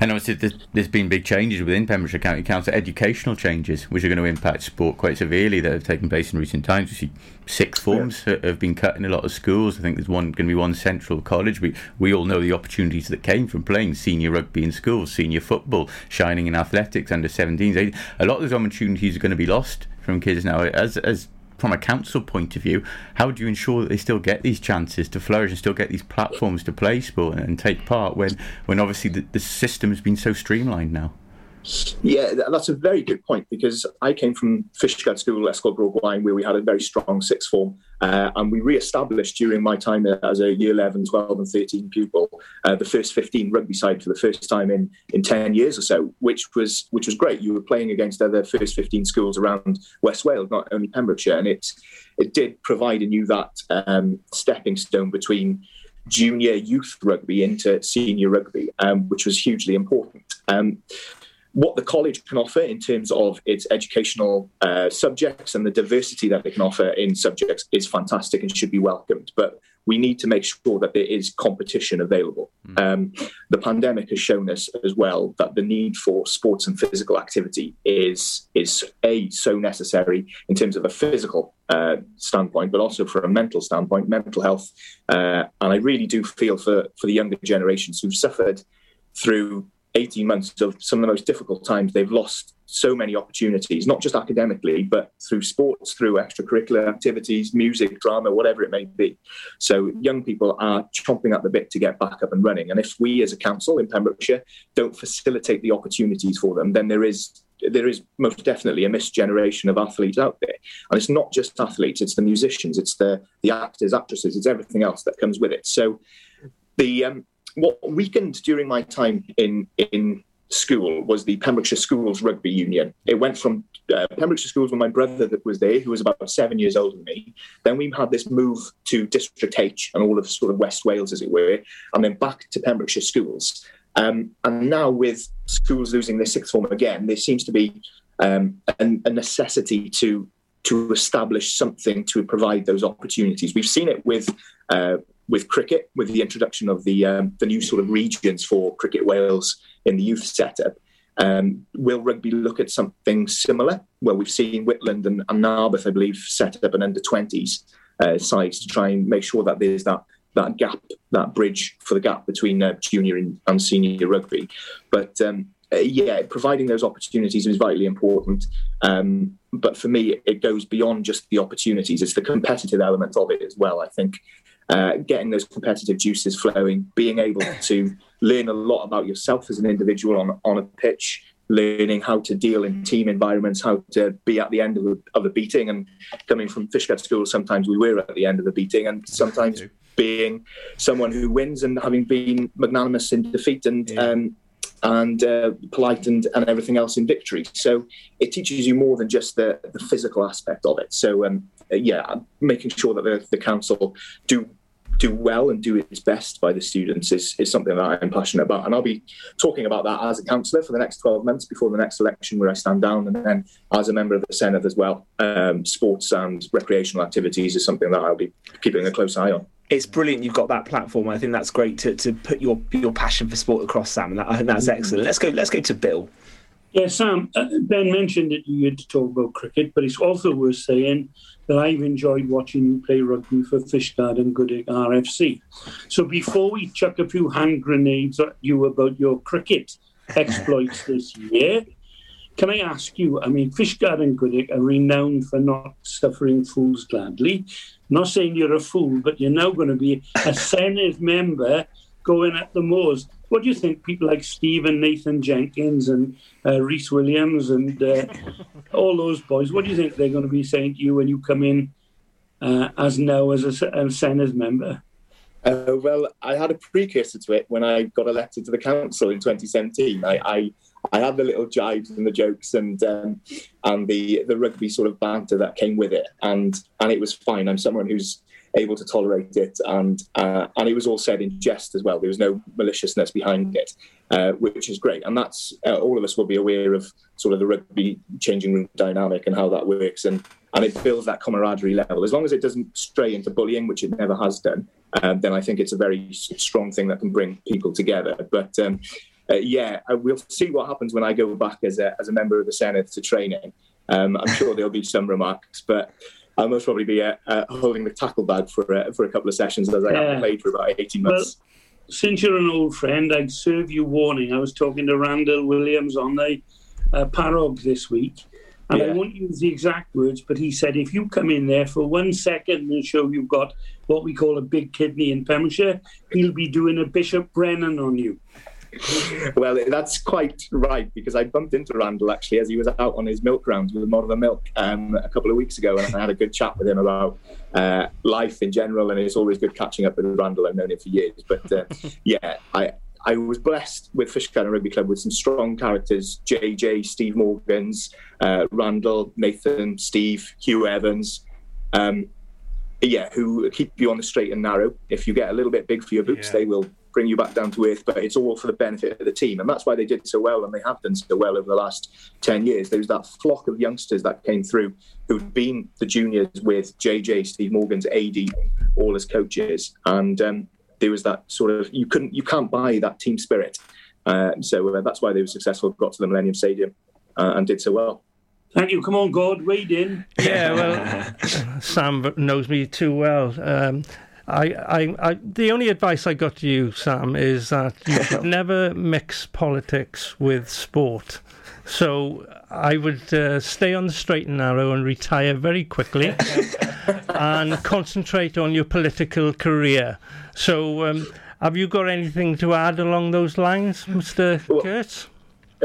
and obviously there's, there's been big changes within Pembrokeshire County Council, educational changes, which are going to impact sport quite severely, that have taken place in recent times. You see sixth forms yeah. have been cut in a lot of schools. I think there's one going to be one central college. We we all know the opportunities that came from playing senior rugby in schools, senior football, shining in athletics, under seventeens. A lot of those opportunities are going to be lost from kids now. As as from a council point of view, how do you ensure that they still get these chances to flourish and still get these platforms to play sport and, and take part when, when obviously the, the system has been so streamlined now? Yeah, that's a very good point, because I came from Fishguard School, Escort Broadwine, where we had a very strong sixth form, uh, and we re-established during my time as a year eleven, twelve and thirteen pupil uh, the first fifteen rugby side for the first time in, in ten years or so, which was which was great. You were playing against other first fifteen schools around West Wales, not only Pembrokeshire, and it, it did provide in you that um, stepping stone between junior youth rugby into senior rugby, um, which was hugely important. Um What the college can offer in terms of its educational uh, subjects and the diversity that it can offer in subjects is fantastic and should be welcomed. But we need to make sure that there is competition available. Mm. Um, the pandemic has shown us as well that the need for sports and physical activity is, is A, so necessary in terms of a physical uh, standpoint, but also from a mental standpoint, mental health. Uh, and I really do feel for, for the younger generations who've suffered through eighteen months of some of the most difficult times. They've lost so many opportunities, not just academically, but through sports, through extracurricular activities, music, drama, whatever it may be. So young people are chomping at the bit to get back up and running. And if we as a council in Pembrokeshire don't facilitate the opportunities for them, then there is there is most definitely a missed generation of athletes out there. And it's not just athletes, it's the musicians, it's the, the actors, actresses, it's everything else that comes with it. So the... Um, What weakened during my time in, in school was the Pembrokeshire Schools Rugby Union. It went from uh, Pembrokeshire Schools when my brother that was there, who was about seven years older than me. Then we had this move to District H and all of sort of West Wales, as it were, and then back to Pembrokeshire Schools. Um, and now with schools losing their sixth form again, there seems to be um, a, a necessity to to establish something to provide those opportunities. We've seen it with... Uh, with cricket, with the introduction of the um, the new sort of regions for Cricket Wales in the youth setup. Um, will rugby look at something similar? Well, we've seen Whitland and, and Narbeth, I believe, set up an under twenties uh, side to try and make sure that there's that that gap, that bridge for the gap between uh, junior and, and senior rugby. But um, uh, yeah, providing those opportunities is vitally important. Um, but for me, it goes beyond just the opportunities. It's the competitive element of it as well, I think. Uh, getting those competitive juices flowing, being able to learn a lot about yourself as an individual on, on a pitch, learning how to deal in team environments, how to be at the end of a, of a beating. And coming from Fishguard School, sometimes we were at the end of a beating, and sometimes being someone who wins and having been magnanimous in defeat and yeah. um, and uh, polite and, and everything else in victory. So it teaches you more than just the, the physical aspect of it. So, um, yeah, making sure that the, the council do do well and do its best by the students is, is something that I'm passionate about. And I'll be talking about that as a councillor for the next twelve months before the next election where I stand down, and then as a member of the Senedd as well. Um, sports and recreational activities is something that I'll be keeping a close eye on. It's brilliant you've got that platform. I think that's great to, to put your your passion for sport across, Sam. And that, I think that's excellent. Let's go Let's go to Bill. Yeah, Sam, uh, Ben mentioned that you had to talk about cricket, but it's also worth saying that I've enjoyed watching you play rugby for Fishguard and Gooding R F C. So before we chuck a few hand grenades at you about your cricket exploits this year, can I ask you, I mean, Fishguard and Gooding are renowned for not suffering fools gladly. I'm not saying you're a fool, but you're now going to be a Senedd member going at the moors. What do you think people like Steve and Nathan Jenkins and uh, Rhys Williams and uh, all those boys, what do you think they're going to be saying to you when you come in uh, as now as a, a Senedd member? Uh, well, I had a precursor to it when I got elected to the council in twenty seventeen. I, I, I had the little jibes and the jokes and um, and the, the rugby sort of banter that came with it. And, and it was fine. I'm someone who's able to tolerate it, and uh, and it was all said in jest as well. There was no maliciousness behind it, uh, which is great. And that's uh, all of us will be aware of sort of the rugby changing room dynamic and how that works, and and it builds that camaraderie level. As long as it doesn't stray into bullying, which it never has done, um, then I think it's a very strong thing that can bring people together. But um, uh, yeah, we'll see what happens when I go back as a as a member of the Senedd to training. Um, I'm sure there'll be some remarks, but I'll most probably be uh, uh, holding the tackle bag for uh, for a couple of sessions, as I yeah. haven't played for about eighteen months. Well, since you're an old friend, I'd serve you warning. I was talking to Randall Williams on the uh, Parog this week, and yeah. I won't use the exact words, but he said, if you come in there for one second and show you've got what we call a big kidney in Pembrokeshire, he'll be doing a Bishop Brennan on you. Well, that's quite right, because I bumped into Randall actually as he was out on his milk rounds with Modern Milk um, a couple of weeks ago, and I had a good chat with him about uh, life in general, and it's always good catching up with Randall. I've known him for years, but uh, yeah, I I was blessed with Fishguard Rugby Club with some strong characters: J J, Steve Morgans, uh, Randall, Nathan, Steve, Hugh Evans. Um, yeah, who keep you on the straight and narrow. If you get a little bit big for your boots, yeah. they will bring you back down to earth, but it's all for the benefit of the team, and that's why they did so well, and they have done so well over the last ten years. There was that flock of youngsters that came through who'd been the juniors with J J, Steve Morgan's A D, all as coaches, and um, there was that sort of, you couldn't you can't buy that team spirit, uh, so uh, that's why they were successful, got to the Millennium Stadium uh, and did so well. Thank you. Come on, Gord, wade in. Yeah, well, Sam knows me too well. Um I, I, I, the only advice I got to you, Sam, is that you should never mix politics with sport. So I would uh, stay on the straight and narrow and retire very quickly and concentrate on your political career. So um, have you got anything to add along those lines, Mister Well, Kurtz?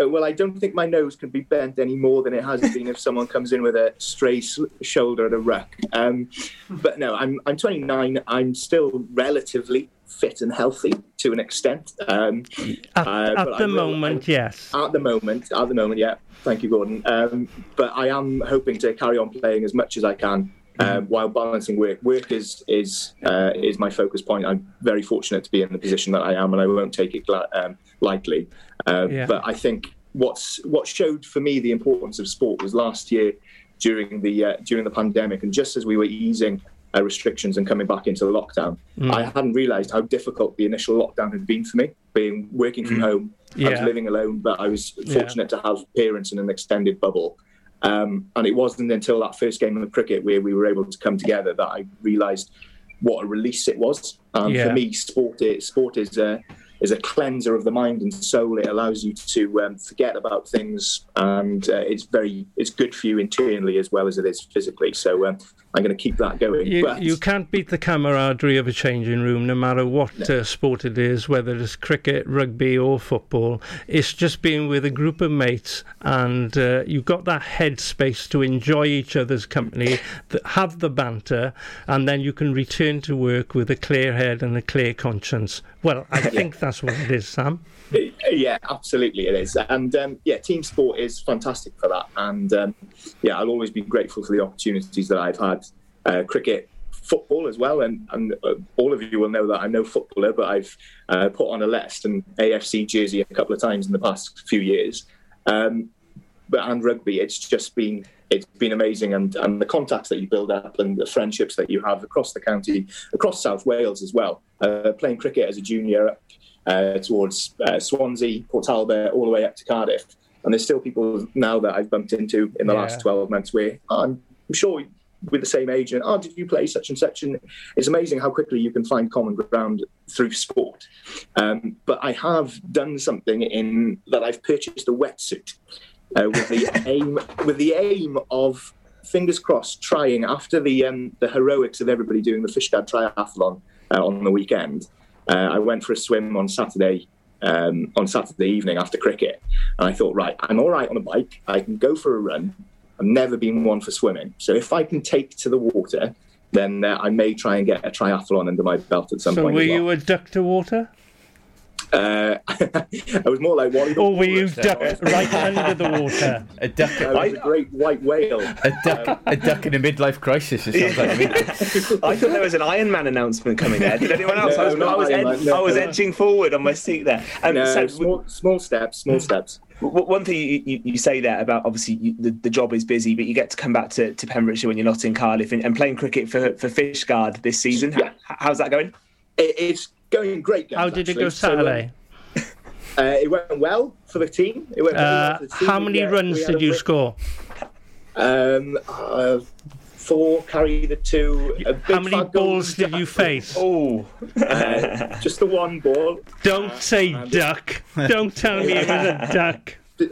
Uh, well, I don't think my nose can be bent any more than it has been if someone comes in with a stray sl- shoulder at a ruck. Um, but no, I'm I'm twenty-nine. I'm still relatively fit and healthy to an extent. Um, at uh, at the will, moment, I, yes. At the moment, at the moment, yeah. Thank you, Gordon. Um, but I am hoping to carry on playing as much as I can. Uh, while balancing work, work is is uh, is my focus point. I'm very fortunate to be in the position that I am, and I won't take it gla- um, lightly. Uh, yeah. But I think what's what showed for me the importance of sport was last year during the uh, during the pandemic, and just as we were easing uh, restrictions and coming back into lockdown, mm. I hadn't realised how difficult the initial lockdown had been for me. Being working from mm. home, yeah. I was living alone, but I was fortunate yeah. to have parents in an extended bubble. Um, and it wasn't until that first game of cricket where we were able to come together that I realised what a release it was. Um, yeah. For me, sport is, sport is a is a cleanser of the mind and soul. It allows you to um, forget about things, and uh, it's very it's good for you internally as well as it is physically. So um, I'm going to keep that going. You, but... you can't beat the camaraderie of a changing room, no matter what no. Uh, sport it is, whether it's cricket, rugby or football. It's just being with a group of mates, and uh, you've got that headspace to enjoy each other's company, have the banter, and then you can return to work with a clear head and a clear conscience. Well, I think that's what it is, Sam. Yeah, absolutely it is. And um, yeah, team sport is fantastic for that. And um, yeah, I'll always be grateful for the opportunities that I've had. Uh, cricket, football as well. And, and uh, all of you will know that I'm no footballer, but I've uh, put on a Leicester A F C jersey a couple of times in the past few years. Um, but and rugby, it's just been it's been amazing. And, and the contacts that you build up and the friendships that you have across the county, across South Wales as well. Uh, playing cricket as a junior up Uh, towards uh, Swansea, Port Talbot, all the way up to Cardiff, and there's still people now that I've bumped into in the yeah. last twelve months where I'm, I'm sure we're the same age, and oh, did you play such and such? And it's amazing how quickly you can find common ground through sport. Um, but I have done something in that I've purchased a wetsuit uh, with the aim with the aim of, fingers crossed, trying after the um, the heroics of everybody doing the Fishguard Triathlon uh, on the weekend. Uh, I went for a swim on Saturday um, on Saturday evening after cricket, and I thought, right, I'm all right on a bike. I can go for a run. I've never been one for swimming, so if I can take to the water, then uh, I may try and get a triathlon under my belt at some so point. So, were as well. you a duck to water? Uh, I was more like one. Or were you duck right under the water? A duck. I was a great white whale. A duck. Um, a duck in a midlife crisis. It sounds like. Me. I thought there was an Iron Man announcement coming there. Did anyone else? No, I was, I was, ed- Man, no, I was no. edging forward on my seat there. Um, no, so, small, small steps. Small steps. One thing you, you, you say there about, obviously, you, the, the job is busy, but you get to come back to, to Pembrokeshire when you're not in Cardiff and, and playing cricket for for Fishguard this season. Yeah. How, how's that going? It, it's going great. Guys, how did actually. it go Saturday? So, um, uh, it went well for the team. It went uh, well team. How many yeah, runs did you win. score? Um, uh, four, carry the two. A big how many balls did you face? Oh, uh, just the one ball. Don't say uh, duck. Don't tell me it was a duck. B-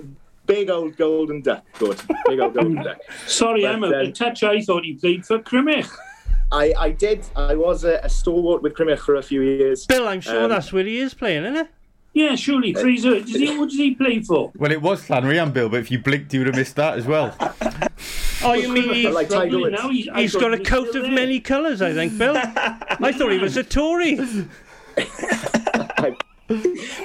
big old golden duck, Gordon. Big old golden duck. Sorry, but, Emma, um, the touch I thought he played for Crymych. I, I did. I was a, a stalwart with Crymych for a few years. Bill, I'm sure um, that's where he is playing, isn't it? Yeah, surely. Fraser, does he, what does he play for? Well, it was Flannery and Bill, but if you blinked, you would have missed that as well. Oh, you mean he's, like now, he's, he's got a coat of there. many colours, I think, Bill. I thought he was a Tory.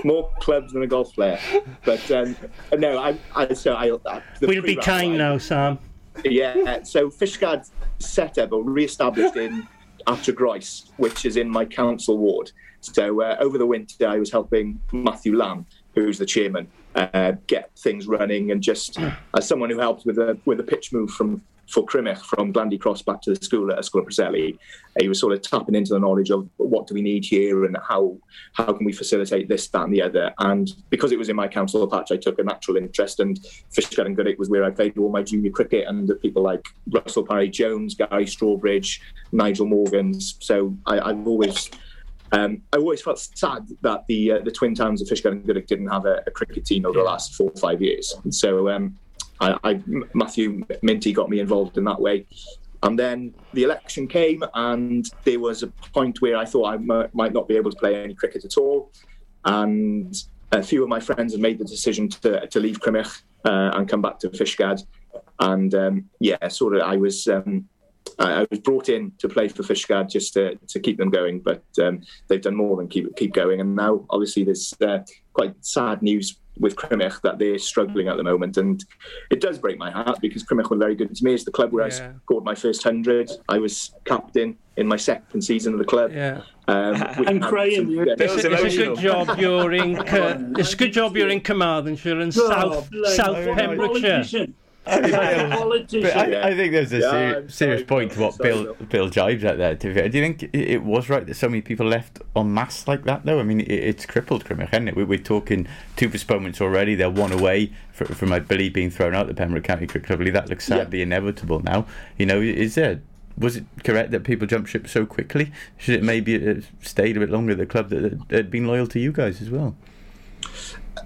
More clubs than a golf player. But, um, no, I... I so I. I we'll be kind I, now, Sam. Yeah, so Fishguard set up or re-established in after Grice, which is in my council ward. So uh, over the winter, I was helping Matthew Lamb, who's the chairman, uh, get things running, and just as someone who helped with a with a pitch move from for Crymych from Glandy Cross back to the school at Escola Preseli, he was sort of tapping into the knowledge of what do we need here and how how can we facilitate this, that, and the other. And because it was in my council patch, I took a natural interest. And Fishguard and Goodick was where I played all my junior cricket under people like Russell Parry Jones, Gary Strawbridge, Nigel Morgans. So I, I've always. Um, I always felt sad that the uh, the twin towns of Fishguard and Goodick didn't have a, a cricket team over the last four or five years. And so um, I, I, Matthew Minty got me involved in that way. And then the election came, and there was a point where I thought I m- might not be able to play any cricket at all. And a few of my friends had made the decision to to leave Crymych uh, and come back to Fishguard. And um, yeah, sort of I was... Um, I was brought in to play for Fishguard just to, to keep them going, but um, they've done more than keep keep going. And now, obviously, there's uh, quite sad news with Crymych that they're struggling at the moment. And it does break my heart because Crymych were very good to me. It's the club where yeah. I scored my first hundred. I was captain in my second season of the club. Yeah. Um, and crying. Some, yeah, it's, it's, it's a good job you're in. It's a good job you're in Carmarthenshire and oh, South South Pembrokeshire. I, I think there's a yeah, ser- serious point to what sorry, Bill no. Bill jibes at there. To be fair, do you think it, it was right that so many people left en masse like that? Though I mean, it, it's crippled Crymych, hasn't it? We, we're talking two postponements already. They're one away from, from I believe, being thrown out the Pembroke County Cricket Club. That looks sadly yeah. inevitable now. You know, is there? Was it correct that people jumped ship so quickly? Should it maybe have stayed a bit longer at the club that had been loyal to you guys as well?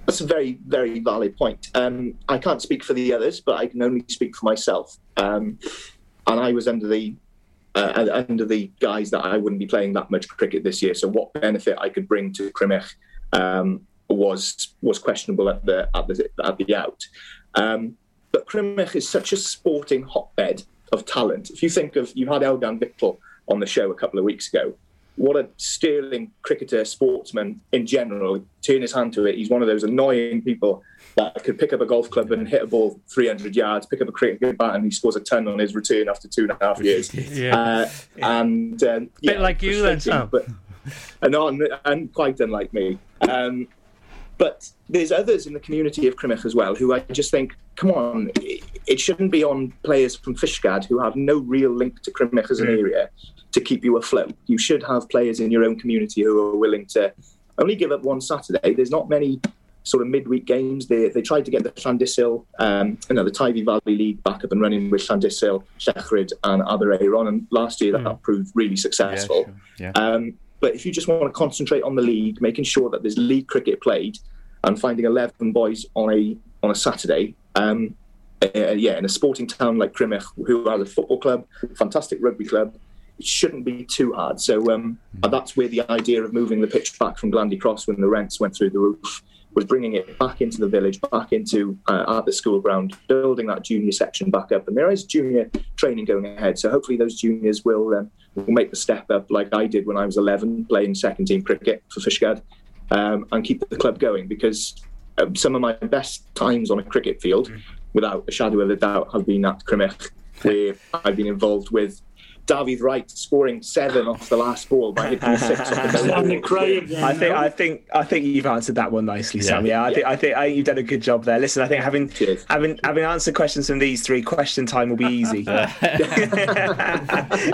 That's a very, very valid point. Um, I can't speak for the others, but I can only speak for myself. Um, and I was under the uh, under the guise that I wouldn't be playing that much cricket this year. So what benefit I could bring to Crymych um, was was questionable at the at the at the out. Um, but Crymych is such a sporting hotbed of talent. If you think of you had Elgan Victor on the show a couple of weeks ago. What a sterling cricketer, sportsman in general. Turn his hand to it. He's one of those annoying people that could pick up a golf club and hit a ball three hundred yards, pick up a cricket bat, and he scores a ton on his return after two and a half years. yeah. Uh, yeah. And um, yeah, a bit like you then, Sam. But, and, on, and quite unlike me. Um, but there's others in the community of Crymych as well who I just think, come on, it shouldn't be on players from Fishguard who have no real link to Crymych as an mm. area to keep you afloat. You should have players in your own community who are willing to only give up one Saturday. There's not many sort of midweek games. They they tried to get the Llandysul, um, you know, the Teivi Valley League back up and running with Llandysul, Llechrid and Other Eiron, and last year that mm. proved really successful. Yeah, sure. yeah. Um, but if you just want to concentrate on the league, making sure that there's league cricket played and finding eleven boys on a on a Saturday, um, uh, yeah, in a sporting town like Crymych, who has a football club, fantastic rugby club, it shouldn't be too hard. So um, that's where the idea of moving the pitch back from Glandy Cross when the rents went through the roof was bringing it back into the village, back into uh, at the school ground, building that junior section back up. And there is junior training going ahead. So hopefully those juniors will, um, will make the step up like I did when I was eleven, playing second team cricket for Fishguard. um, and keep the club going, because um, some of my best times on a cricket field, mm. without a shadow of a doubt, have been at Crymych, where I've been involved with David Wright scoring seven off the last ball by hitting six. I think I think I think you've answered that one nicely, yeah. Sam. Yeah, I yeah. think I think I, you've done a good job there. Listen, I think having Cheers. having having answered questions from these three, question time will be easy. Uh,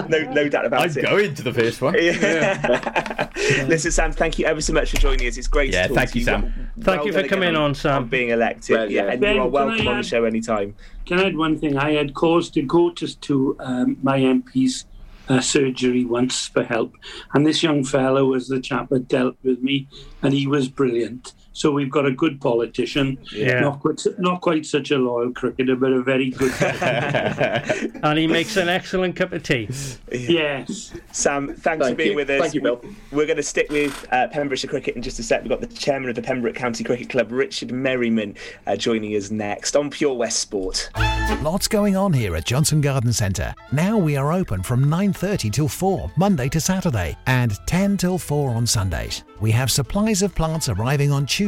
no, no doubt about I'd it. I'd go into the first one. Yeah. Yeah. Listen, Sam, thank you ever so much for joining us. It's great. Yeah, to talk thank to you, Sam. Well, thank well you for coming on, on, Sam. On being elected, well, yeah, and ben, you are welcome on the show anytime. Can I add one thing? I had cause to go just to um, my M P's uh, surgery once for help, and this young fellow was the chap that dealt with me, and he was brilliant. So we've got a good politician, yeah. not, quite, not quite such a loyal cricketer, but a very good politician. And he makes an excellent cup of tea. Yeah. Yes. Sam, thanks Thank for being you. with us. Thank you, Bill. We're going to stick with uh, Pembrokeshire cricket in just a sec. We've got the chairman of the Pembroke County Cricket Club, Richard Merriman, uh, joining us next on Pure West Sport. Lots going on here at Johnson Garden Centre. Now we are open from nine thirty till four, Monday to Saturday, and ten till four on Sundays. We have supplies of plants arriving on Tuesday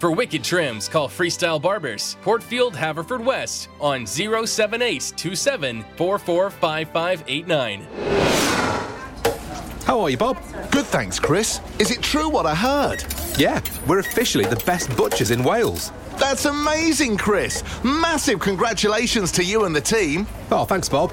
For wicked trims, call Freestyle Barbers, Portfield, Haverfordwest, on zero seven eight two seven four four five five eight nine. How are you, Bob? Good, thanks, Chris. Is it true what I heard? Yeah, we're officially the best butchers in Wales. That's amazing, Chris. Massive congratulations to you and the team. Oh, thanks, Bob.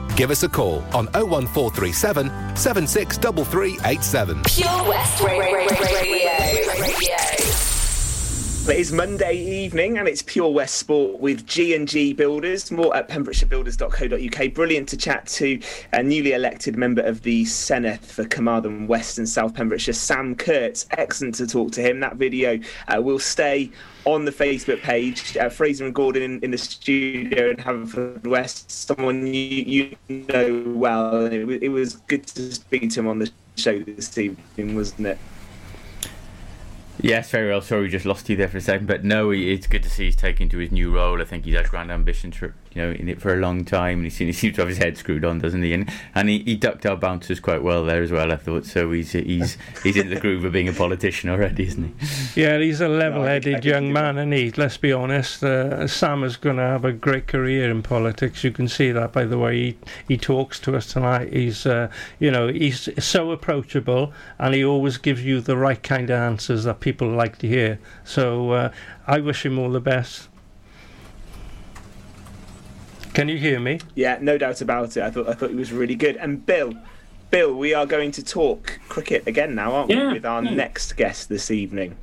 Give us a call on oh one four three seven seven six three three eight seven. Pure West Radio. It is Monday evening and it's Pure West Sport with G and G Builders. More at pembrokeshire builders dot co dot u k. Brilliant to chat to a newly elected member of the Senedd for Carmarthen West and South Pembrokeshire, Sam Kurtz. Excellent to talk to him. That video uh, will stay on the Facebook page. Uh, Fraser and Gordon in, in the studio in Haverfordwest, someone you, you know well. It was, it was good to speak to him on the show this evening, wasn't it? Yes, very well. Sorry, we just lost you there for a second. But no, it's good to see he's taking to his new role. I think he's had grand ambitions for you know, in it for a long time, and he seems to have his head screwed on, doesn't he? And and he, he ducked our bouncers quite well there as well, I thought. So he's he's he's in the groove of being a politician already, isn't he? Yeah, he's a level-headed no, I, I young man, isn't he? Let's be honest. Uh, Sam is going to have a great career in politics. You can see that by the way he he talks to us tonight. He's uh, you know he's so approachable, and he always gives you the right kind of answers that people like to hear. So uh, I wish him all the best. Can you hear me? Yeah, no doubt about it. I thought I thought he was really good. And Bill, Bill, we are going to talk cricket again now, aren't yeah, we, with our yeah. next guest this evening?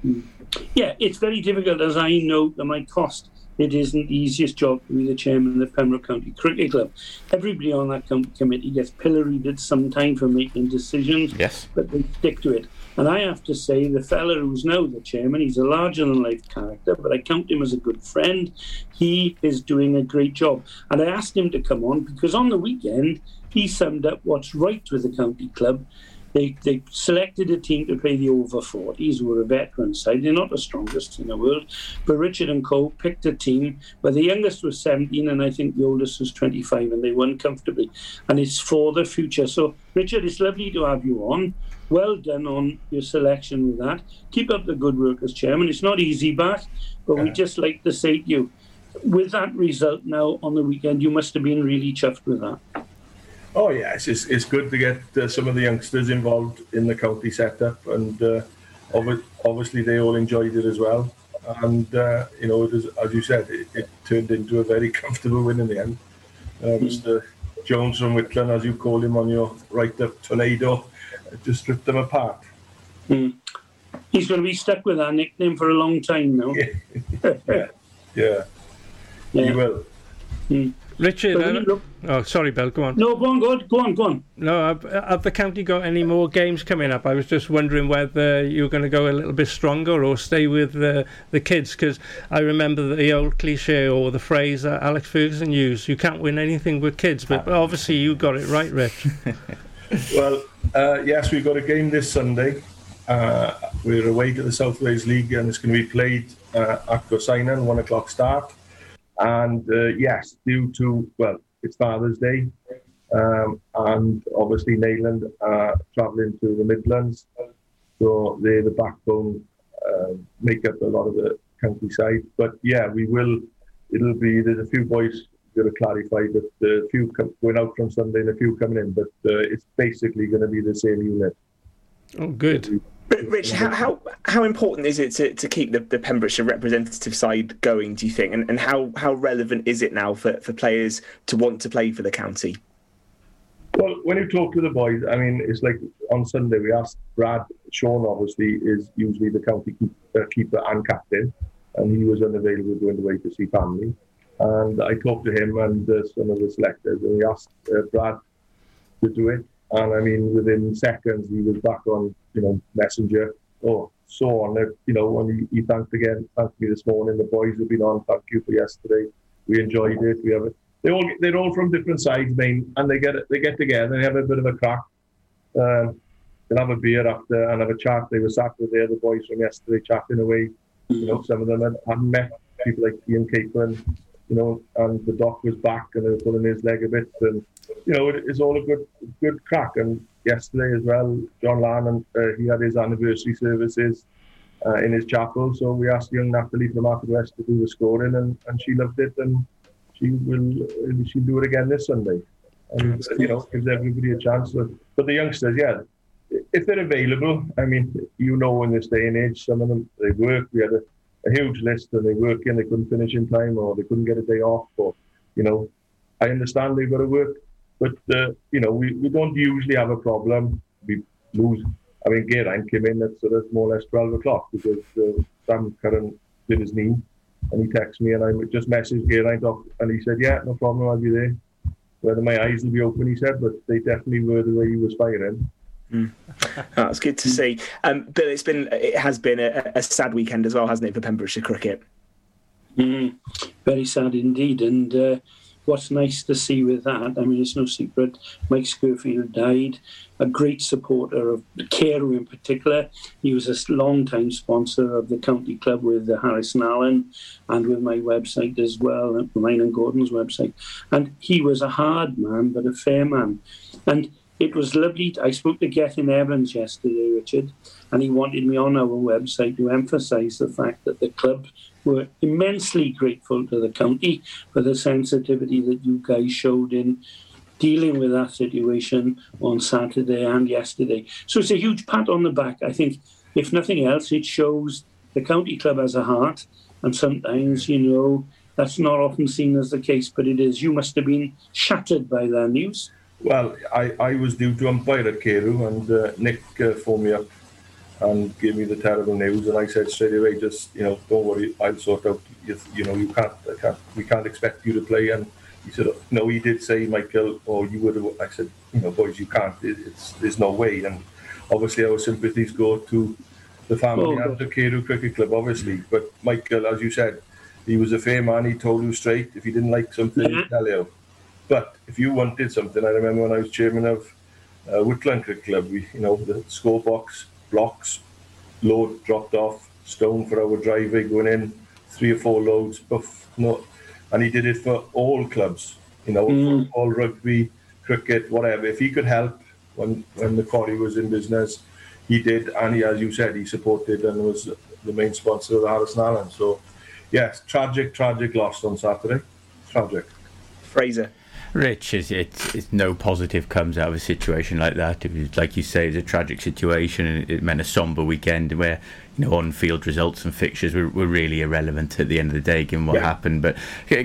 Yeah, it's very difficult, as I know, that my cost, it isn't the easiest job to be the chairman of the Pembroke County Cricket Club. Everybody on that com- committee gets pilloried at some time for making decisions, yes, but they stick to it. And I have to say, the fella who's now the chairman, he's a larger-than-life character, but I count him as a good friend. He is doing a great job. And I asked him to come on because on the weekend, he summed up what's right with the county club. They they selected a team to play the over forties, who were a veteran side. They're not the strongest in the world. But Richard and Co picked a team where the youngest was seventeen and I think the oldest was twenty-five, and they won comfortably. And it's for the future. So, Richard, it's lovely to have you on. Well done on your selection with that. Keep up the good work as chairman. It's not easy, Bart, but yeah. we just like to say to you, with that result now on the weekend, you must have been really chuffed with that. Oh yeah, it's, it's it's good to get uh, some of the youngsters involved in the county setup, and uh, ob- obviously they all enjoyed it as well. And uh, you know, it is, as you said, it, it turned into a very comfortable win in the end. Uh, Mister Jones from Whitland, as you call him on your write-up, Tornado, just ripped them apart. Mm. He's going to be stuck with that nickname for a long time now. yeah. yeah, yeah, he will. Mm. Richard, I look, oh sorry, Bill, go on. No, go on, go on, go on. No, have, have the county got any more games coming up? I was just wondering whether you were going to go a little bit stronger or stay with the, the kids, because I remember the old cliche or the phrase that Alex Ferguson used: "You can't win anything with kids." But obviously, you got it right, Rich. well, uh, yes, we've got a game this Sunday. Uh, we're away to the South Wales League, and it's going to be played uh, at Gosainan, one o'clock start. And uh, yes, due to, well, it's Father's Day, um, and obviously Nayland are uh, travelling to the Midlands, so they're the backbone, uh, make up a lot of the countryside. But yeah, we will, it'll be, there's a few boys that are clarified, that a few com- going out from Sunday and a few coming in, but uh, it's basically going to be the same unit. Oh, good. Rich, how, how how important is it to, to keep the, the Pembrokeshire representative side going, do you think? And and how, how relevant is it now for, for players to want to play for the county? Well, when you talk to the boys, I mean, it's like on Sunday we asked Brad, Sean obviously is usually the county keep, uh, keeper and captain, and he was unavailable going away to see family. And I talked to him and uh, some of the selectors, and we asked uh, Brad to do it. And I mean, within seconds, he was back on, you know, Messenger or so on. You know, and he, he thanked again, thanked me this morning. The boys have been on. Thank you for yesterday. We enjoyed it. We have it. They all they're all from different sides, main, and they get they get together. They have a bit of a crack. Um, they'll have a beer after and have a chat. They were sat with the other boys from yesterday chatting away. You know, some of them had, had met people like Ian Capelin. You know, and the doc was back and they were pulling his leg a bit, and you know, it, it's all a good good crack. And yesterday as well, John Lannan, uh, he had his anniversary services uh, in his chapel, so we asked young Natalie from Haverfordwest to do the scoring, and, and she loved it, and she will she'll do it again this Sunday. And uh, you know, gives everybody a chance. But, but the youngsters, yeah, if they're available, I mean, you know, in this day and age, some of them, they work. We had a a huge list, and they work in, they couldn't finish in time, or they couldn't get a day off, or, you know, I understand they've got to work, but, uh, you know, we, we don't usually have a problem. We lose, I mean, Geraint came in at sort of more or less twelve o'clock because uh, Sam Curran did his knee, and he texted me, and I just messaged Geraint off, and he said, yeah, no problem, I'll be there. Whether my eyes will be open, he said, but they definitely were the way he was firing. Mm. Oh, that's good to see. Um, Bill, it's been, it has been a, a sad weekend as well, hasn't it, for Pembrokeshire cricket? Mm, very sad indeed. And uh, what's nice to see with that, I mean, it's no secret, Mike Skurfield died, a great supporter of Carew in particular. He was a long-time sponsor of the county club with Harris and Allen and with my website as well, mine and Gordon's website. And he was a hard man, but a fair man. And it was lovely. I spoke to Gethin Evans yesterday, Richard, and he wanted me on our website to emphasise the fact that the club were immensely grateful to the county for the sensitivity that you guys showed in dealing with that situation on Saturday and yesterday. So it's a huge pat on the back. I think, if nothing else, it shows the county club has a heart, and sometimes, you know, that's not often seen as the case, but it is. You must have been shattered by that news. Well, I, I was due to umpire at Carew, and uh, Nick uh, phoned me up and gave me the terrible news, and I said straight away, just, you know, don't worry, I'll sort out, you, you know, you can't, I can't, we can't expect you to play. And he said, no, he did say, Michael, or you would have, I said, you know, boys, you can't, it, it's, there's no way. And obviously our sympathies go to the family oh, and the Carew Cricket Club, obviously. But Michael, as you said, he was a fair man, he told you straight, if he didn't like something, yeah. he'd tell you. But if you wanted something, I remember when I was chairman of uh, Whitland Cricket Club, we, you know, the score box, blocks, load dropped off, stone for our driveway going in, three or four loads, buff, no. And he did it for all clubs, you know, mm. football, rugby, cricket, whatever. If he could help when, when the quarry was in business, he did. And he, as you said, he supported and was the main sponsor of the Harris and Allen. So, yes, tragic, tragic loss on Saturday. Tragic. Fraser. Rich, it's, it's, it's no positive comes out of a situation like that. It was, like you say, it's a tragic situation, and it meant a sombre weekend where, you know, on-field results and fixtures were, were really irrelevant at the end of the day, given what yeah. happened. But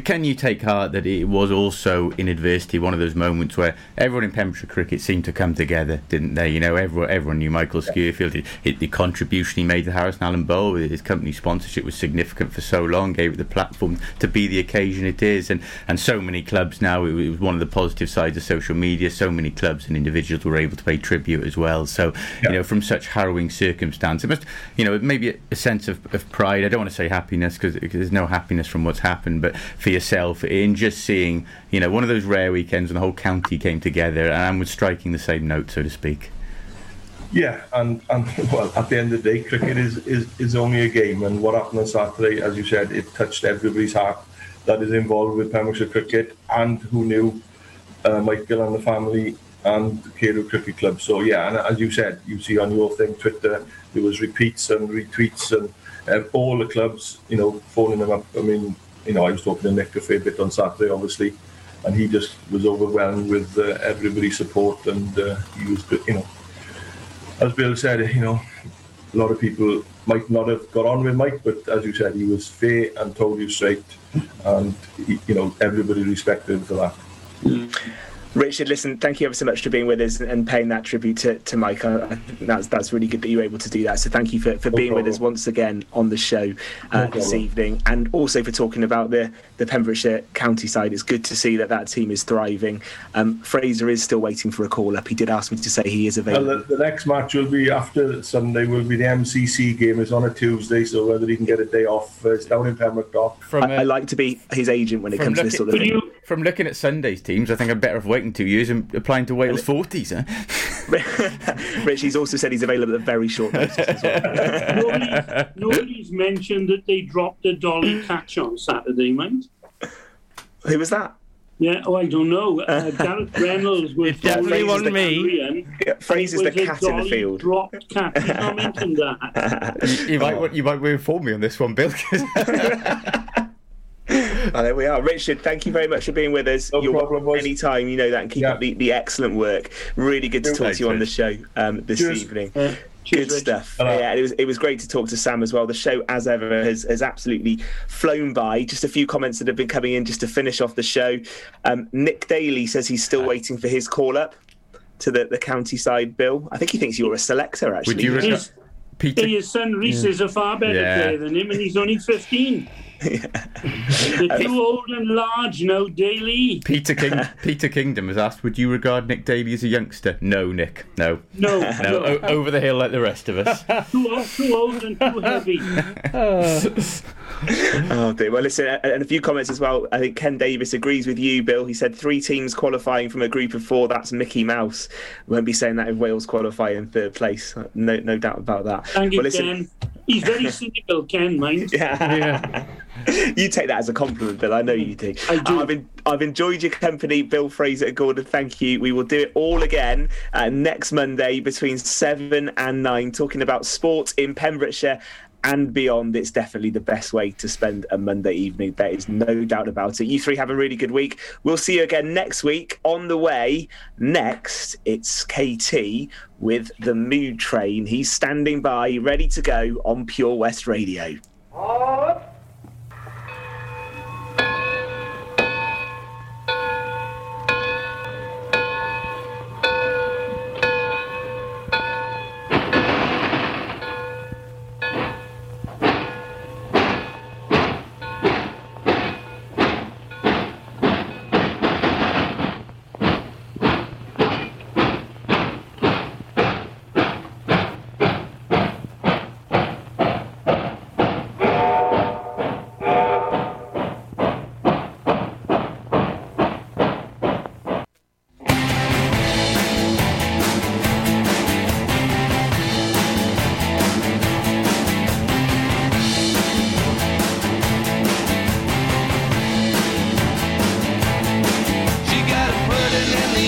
can you take heart that it was also, in adversity, one of those moments where everyone in Pembrokeshire cricket seemed to come together, didn't they? You know, everyone, everyone knew Michael Skurfield. It, it, the contribution he made to Harris and Allen Bowl, his company sponsorship, was significant for so long, gave it the platform to be the occasion it is. And, and so many clubs now, it, it was one of the positive sides of social media. So many clubs and individuals were able to pay tribute as well. So, yeah. you know, from such harrowing circumstance, it must, you know, maybe a sense of, of pride. I don't want to say happiness, because there's no happiness from what's happened, but for yourself, in just seeing, you know, one of those rare weekends when the whole county came together and was striking the same note, so to speak. Yeah, and, and well, at the end of the day, cricket is, is, is only a game, and what happened on Saturday, as you said, it touched everybody's heart that is involved with Pembrokeshire cricket, and who knew uh, Michael and the family and the Carew Cricket Club. So, yeah, and as you said, you see on your thing, Twitter, there was repeats and retweets, and uh, all the clubs, you know, phoning them up. I mean, you know, I was talking to Nick a fair bit on Saturday, obviously, and he just was overwhelmed with uh, everybody's support, and uh, he was, you know, as Bill said, you know, a lot of people might not have got on with Mike, but as you said, he was fair and told you straight, and, you know, everybody respected him for that. Mm. Richard, listen, thank you ever so much for being with us and paying that tribute to, to Mike. I, I think that's, that's really good that you were able to do that. So thank you for, for no being problem. with us once again on the show uh, no this problem. evening, and also for talking about the, the Pembrokeshire county side. It's good to see that that team is thriving. Um, Fraser is still waiting for a call-up. He did ask me to say he is available. Well, the, the next match will be after Sunday, will be the M C C game. It's on a Tuesday, so whether he can get a day off, uh, it's down in Pembroke Dock. From, uh, I, I like to be his agent when it comes look, to this sort of thing. You, from looking at Sunday's teams, I think I'm better off waiting two years and applying to Wales forties, huh? Rich, he's also said he's available at very short notice as well. Nobody's, nobody's mentioned that they dropped a dolly catch on Saturday, mind. Who was that? Yeah, oh, I don't know. Uh, Gareth Reynolds was definitely on me. Yeah, Fraser's the cat in the field. Dropped cat. He's not mentioned that. You, you might want, you might inform me on this one, Bill. And there we are. Richard, thank you very much for being with us. No You're problem, boys. Anytime, you know that, and keep yeah. up the, the excellent work. Really good to talk Thanks, to you on the show um, this Cheers. evening. Yeah. Cheers, good stuff. Hello. Yeah, it was it was great to talk to Sam as well. The show, as ever, has, has absolutely flown by. Just a few comments that have been coming in just to finish off the show. Um, Nick Daly says he's still waiting for his call-up to the, the county side, Bill. I think he thinks you're a selector, actually. Would you regard Peter? Hey, his son Reese yeah. is a far better yeah. player than him, and he's only fifteen. They're too old and large, no Daly. Peter King, Peter Kingdom has asked, would you regard Nick Daly as a youngster? No, Nick. No. No. No. no. O- over the hill like the rest of us. too, old, too old and too heavy. oh, dear. Well, listen, and a few comments as well. I think Ken Davis agrees with you, Bill. He said three teams qualifying from a group of four, that's Mickey Mouse. We won't be saying that if Wales qualify in third place. No, no doubt about that. Thank you, well, listen, Ken. He's very cynical, Ken, mind. Yeah. yeah. You take that as a compliment, Bill. I know you do. I do. I've, en- I've enjoyed your company, Bill, Fraser and Gordon. Thank you. We will do it all again uh, next Monday between seven and nine, talking about sport in Pembrokeshire and beyond. It's definitely the best way to spend a Monday evening. There is no doubt about it. You three have a really good week. We'll see you again next week. On the way, next, it's K T with The Mood Train. He's standing by, ready to go on Pure West Radio. Oh.